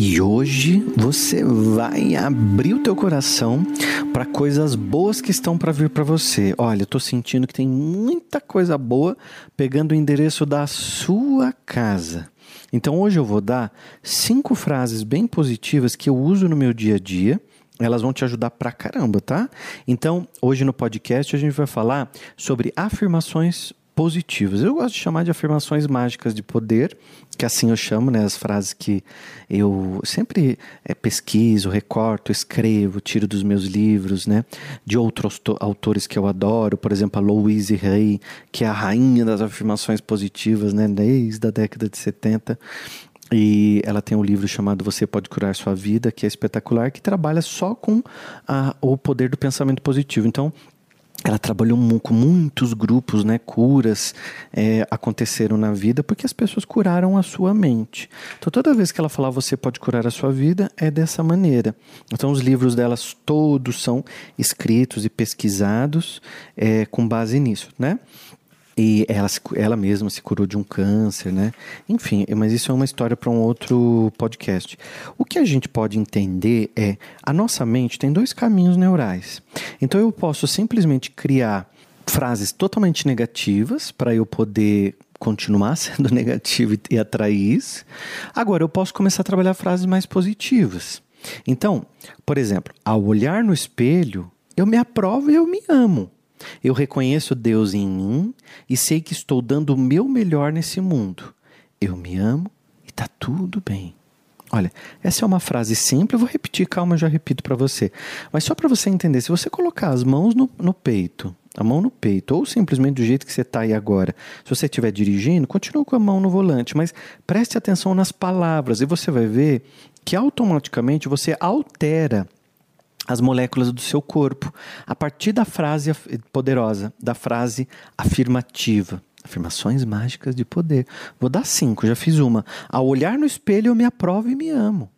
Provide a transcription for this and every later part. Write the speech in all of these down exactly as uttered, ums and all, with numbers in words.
E hoje você vai abrir o teu coração para coisas boas que estão para vir para você. Olha, eu tô sentindo que tem muita coisa boa pegando o endereço da sua casa. Então hoje eu vou dar cinco frases bem positivas que eu uso no meu dia a dia. Elas vão te ajudar pra caramba, tá? Então, hoje no podcast a gente vai falar sobre afirmações positivas. Eu gosto de chamar de afirmações mágicas de poder, que assim eu chamo, né? As frases que eu sempre é, pesquiso, recorto, escrevo, tiro dos meus livros, né? De outros autores que eu adoro, por exemplo, a Louise Hay, que é a rainha das afirmações positivas, né? Desde a década de setenta. E ela tem um livro chamado Você Pode Curar Sua Vida, que é espetacular, que trabalha só com a, o poder do pensamento positivo. Então, ela trabalhou com muitos grupos, né, curas é, aconteceram na vida, porque as pessoas curaram a sua mente. Então, toda vez que ela falar você pode curar a sua vida, é dessa maneira. Então, os livros delas todos são escritos e pesquisados é, com base nisso, né? E ela, ela mesma se curou de um câncer, né? Enfim, mas isso é uma história para um outro podcast. O que a gente pode entender é... A nossa mente tem dois caminhos neurais. Então eu posso simplesmente criar frases totalmente negativas para eu poder continuar sendo negativo e atrair isso. Agora eu posso começar a trabalhar frases mais positivas. Então, por exemplo, ao olhar no espelho, eu me aprovo e eu me amo. Eu reconheço Deus em mim e sei que estou dando o meu melhor nesse mundo. Eu me amo e tá tudo bem. Olha, essa é uma frase simples, eu vou repetir, calma, eu já repito para você. Mas só para você entender, se você colocar as mãos no, no peito, a mão no peito, ou simplesmente do jeito que você está aí agora, se você estiver dirigindo, continue com a mão no volante, mas preste atenção nas palavras e você vai ver que automaticamente você altera as moléculas do seu corpo, a partir da frase poderosa, da frase afirmativa. Afirmações mágicas de poder. Vou dar cinco, já fiz uma. Ao olhar no espelho, eu me aprovo e me amo.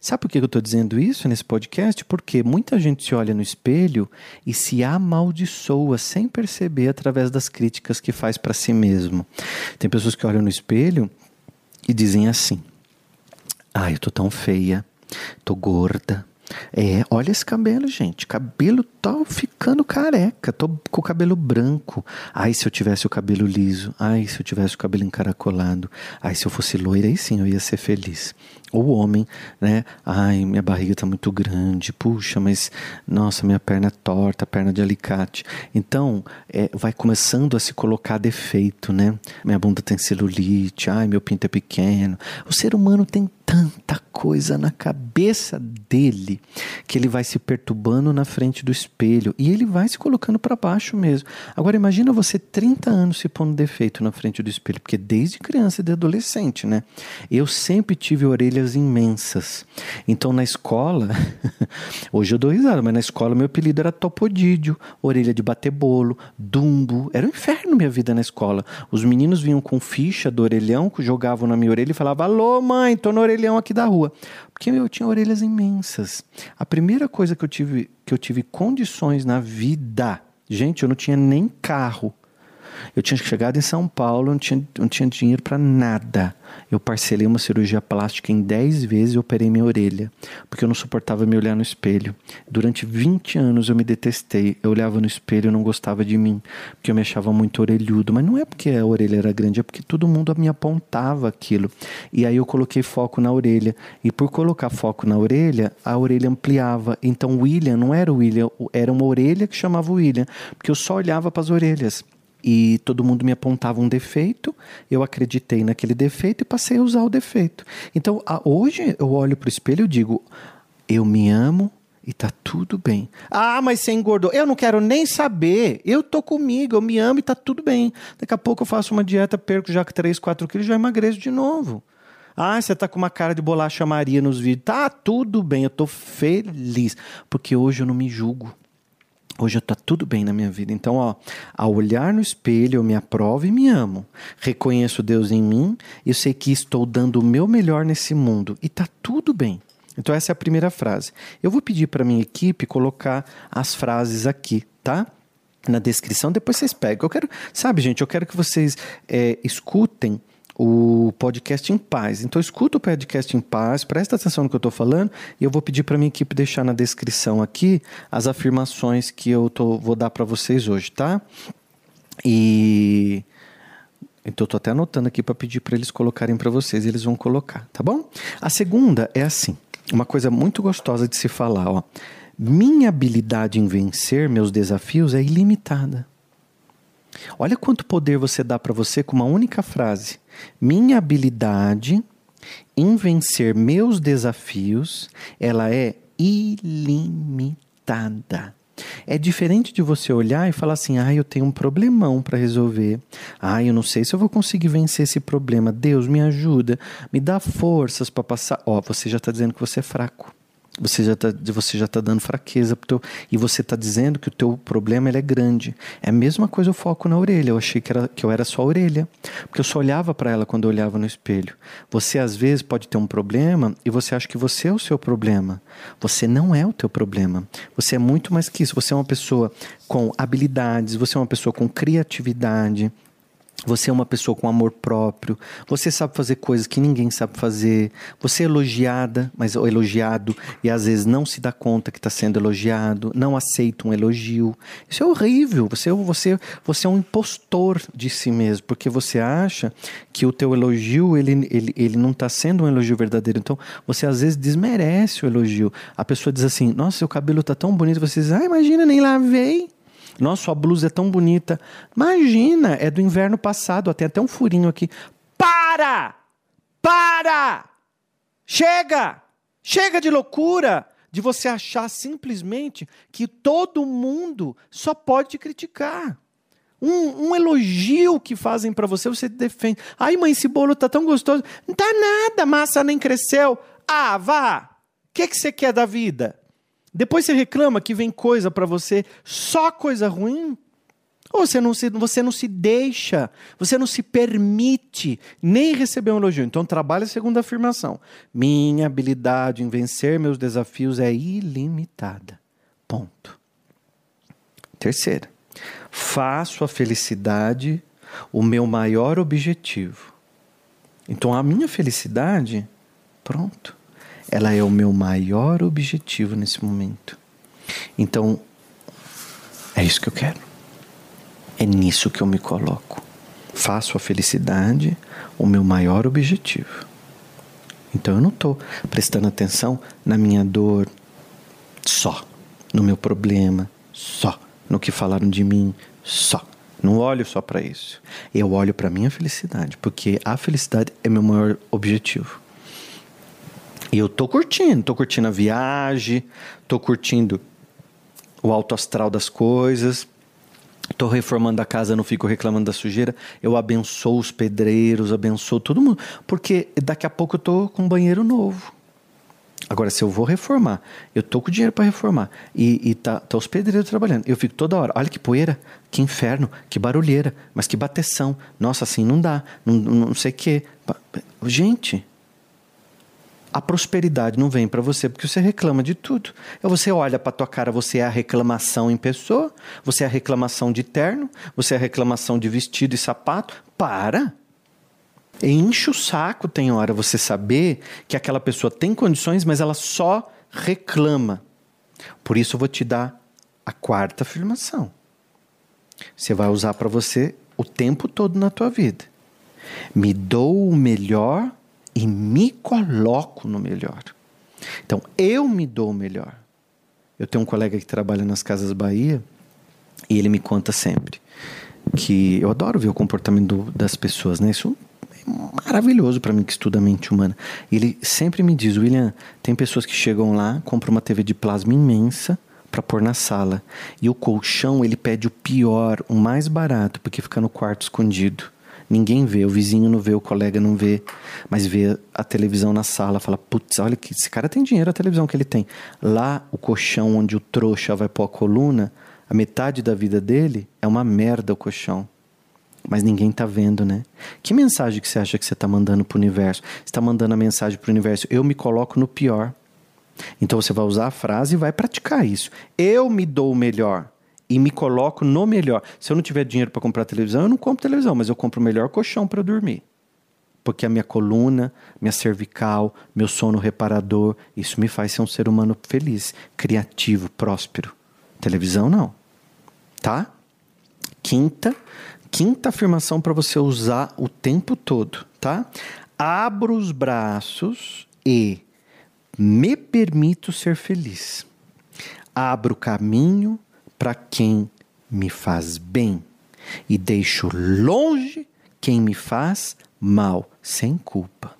Sabe por que eu estou dizendo isso nesse podcast? Porque muita gente se olha no espelho e se amaldiçoa sem perceber através das críticas que faz para si mesmo. Tem pessoas que olham no espelho e dizem assim: ah, eu estou tão feia, estou gorda. É, olha esse cabelo, gente, cabelo tá ficando careca, tô com o cabelo branco, ai se eu tivesse o cabelo liso, ai se eu tivesse o cabelo encaracolado, ai se eu fosse loira, aí sim eu ia ser feliz. Ou homem, né, ai minha barriga tá muito grande, puxa, mas nossa, minha perna é torta, perna de alicate. Então, é, vai começando a se colocar defeito, né, minha bunda tem celulite, ai meu pinto é pequeno. O ser humano tem tanta coisa na cabeça dele que ele vai se perturbando na frente do espelho e ele vai se colocando para baixo mesmo. Agora imagina você trinta anos se pondo defeito na frente do espelho, porque desde criança e de adolescente, né? Eu sempre tive orelhas imensas. Então na escola, hoje eu dou risada, mas na escola meu apelido era Topodídio, orelha de bater bolo, Dumbo. Era um inferno minha vida na escola. Os meninos vinham com ficha do orelhão, jogavam na minha orelha e falavam: alô mãe, tô no orelhão aqui da rua, porque eu tinha orelhas imensas. A primeira coisa que eu tive, que eu tive condições na vida, gente, eu não tinha nem carro. Eu tinha chegado em São Paulo, não tinha, não tinha dinheiro para nada. Eu parcelei uma cirurgia plástica em dez vezes e operei minha orelha, porque eu não suportava me olhar no espelho. Durante vinte anos eu me detestei. Eu olhava no espelho e não gostava de mim, porque eu me achava muito orelhudo. Mas não é porque a orelha era grande, é porque todo mundo me apontava aquilo. E aí eu coloquei foco na orelha. E por colocar foco na orelha, a orelha ampliava. Então William não era o William, era uma orelha que chamava William, porque eu só olhava para as orelhas. E todo mundo me apontava um defeito, eu acreditei naquele defeito e passei a usar o defeito. Então, a, hoje eu olho pro espelho e digo, eu me amo e tá tudo bem. Ah, mas você engordou. Eu não quero nem saber. Eu tô comigo, eu me amo e tá tudo bem. Daqui a pouco eu faço uma dieta, perco já três, quatro quilos e já emagreço de novo. Ah, você tá com uma cara de bolacha Maria nos vídeos. Tá tudo bem, eu tô feliz. Porque hoje eu não me julgo. Hoje está tudo bem na minha vida. Então, ó, ao olhar no espelho, eu me aprovo e me amo. Reconheço Deus em mim. Eu sei que estou dando o meu melhor nesse mundo. E está tudo bem. Então, essa é a primeira frase. Eu vou pedir para a minha equipe colocar as frases aqui, tá? Na descrição, depois vocês pegam. Eu quero, sabe, gente, eu quero que vocês é, escutem o podcast em paz. Então escuta o podcast em paz, presta atenção no que eu estou falando, e eu vou pedir para minha equipe deixar na descrição aqui as afirmações que eu tô, vou dar para vocês hoje, tá? E... Então eu estou até anotando aqui para pedir para eles colocarem para vocês, eles vão colocar, tá bom? A segunda é assim, uma coisa muito gostosa de se falar, ó. Minha habilidade em vencer meus desafios é ilimitada. Olha quanto poder você dá para você com uma única frase. Minha habilidade em vencer meus desafios, ela é ilimitada. É diferente de você olhar e falar assim, ah, eu tenho um problemão para resolver. Ah, eu não sei se eu vou conseguir vencer esse problema. Deus, me ajuda, me dá forças para passar. Ó, você já está dizendo que você é fraco. Você já está você já tá dando fraqueza pro teu, e você está dizendo que o teu problema ele é grande. É a mesma coisa o foco na orelha. Eu achei que, era, que eu era só a orelha, porque eu só olhava para ela quando eu olhava no espelho. Você às vezes pode ter um problema e você acha que você é o seu problema. Você não é o teu problema. Você é muito mais que isso. Você é uma pessoa com habilidades, você é uma pessoa com criatividade. Você é uma pessoa com amor próprio, você sabe fazer coisas que ninguém sabe fazer, você é elogiada, mas ou elogiado, e às vezes não se dá conta que está sendo elogiado, não aceita um elogio. Isso é horrível, você, você, você é um impostor de si mesmo, porque você acha que o teu elogio, ele, ele, ele não está sendo um elogio verdadeiro, então você às vezes desmerece o elogio. A pessoa diz assim, nossa, seu cabelo está tão bonito, você diz, ah, imagina, nem lavei. Nossa, sua blusa é tão bonita. Imagina, é do inverno passado. Tem até um furinho aqui. Para! Para! Chega! Chega de loucura de você achar simplesmente que todo mundo só pode te criticar. Um, um elogio que fazem pra você, você defende. Ai, mãe, esse bolo tá tão gostoso. Não tá nada, a massa nem cresceu. Ah, vá! O que que você quer da vida? Depois você reclama que vem coisa para você, só coisa ruim. Ou você não, se, você não se deixa, você não se permite nem receber um elogio. Então trabalha a segunda afirmação. Minha habilidade em vencer meus desafios é ilimitada. Ponto. Terceira. Faço a felicidade o meu maior objetivo. Então a minha felicidade, pronto. Ela é o meu maior objetivo nesse momento. Então, é isso que eu quero. É nisso que eu me coloco. Faço a felicidade o meu maior objetivo. Então, eu não estou prestando atenção na minha dor só. No meu problema só. No que falaram de mim só. Não olho só para isso. Eu olho para a minha felicidade. Porque a felicidade é meu maior objetivo. E eu tô curtindo, tô curtindo a viagem, tô curtindo o alto astral das coisas, tô reformando a casa, não fico reclamando da sujeira, eu abençoo os pedreiros, abençoo todo mundo, porque daqui a pouco eu tô com um banheiro novo. Agora, se eu vou reformar, eu tô com dinheiro para reformar, e, e tá, tá os pedreiros trabalhando, eu fico toda hora, olha que poeira, que inferno, que barulheira, mas que bateção, nossa, assim não dá, não, não sei o quê. Gente... A prosperidade não vem para você porque você reclama de tudo. Você olha para tua cara, você é a reclamação em pessoa, você é a reclamação de terno, você é a reclamação de vestido e sapato. Para! Enche o saco, tem hora, você saber que aquela pessoa tem condições, mas ela só reclama. Por isso eu vou te dar a quarta afirmação. Você vai usar para você o tempo todo na tua vida. Me dou o melhor... E me coloco no melhor. Então, eu me dou o melhor. Eu tenho um colega que trabalha nas Casas Bahia e ele me conta sempre que eu adoro ver o comportamento do, das pessoas, né? Isso é maravilhoso para mim que estuda a mente humana. Ele sempre me diz, William, tem pessoas que chegam lá, compram uma T V de plasma imensa para pôr na sala. E o colchão, ele pede o pior, o mais barato, porque fica no quarto escondido. Ninguém vê, o vizinho não vê, o colega não vê, mas vê a televisão na sala, fala, putz, olha que esse cara tem dinheiro, a televisão que ele tem. Lá, o colchão onde o trouxa vai pôr a coluna, a metade da vida dele é uma merda o colchão. Mas ninguém tá vendo, né? Que mensagem que você acha que você tá mandando pro universo? Você tá mandando a mensagem pro universo, eu me coloco no pior. Então você vai usar a frase e vai praticar isso. Eu me dou o melhor. E me coloco no melhor. Se eu não tiver dinheiro para comprar televisão, eu não compro televisão, mas eu compro o melhor colchão para dormir. porque a minha coluna, minha cervical, meu sono reparador, isso me faz ser um ser humano feliz, criativo, próspero. Televisão não, tá? Quinta, quinta afirmação para você usar o tempo todo, tá? Abro os braços e me permito ser feliz. Abro o caminho para quem me faz bem e deixo longe quem me faz mal, sem culpa.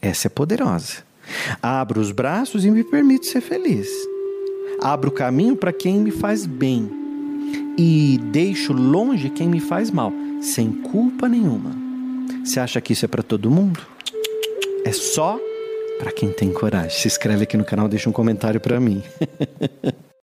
Essa é poderosa. Abro os braços e me permito ser feliz. Abro o caminho para quem me faz bem e deixo longe quem me faz mal, sem culpa nenhuma. Você acha que isso é para todo mundo? É só para quem tem coragem. Se inscreve aqui no canal, deixa um comentário para mim.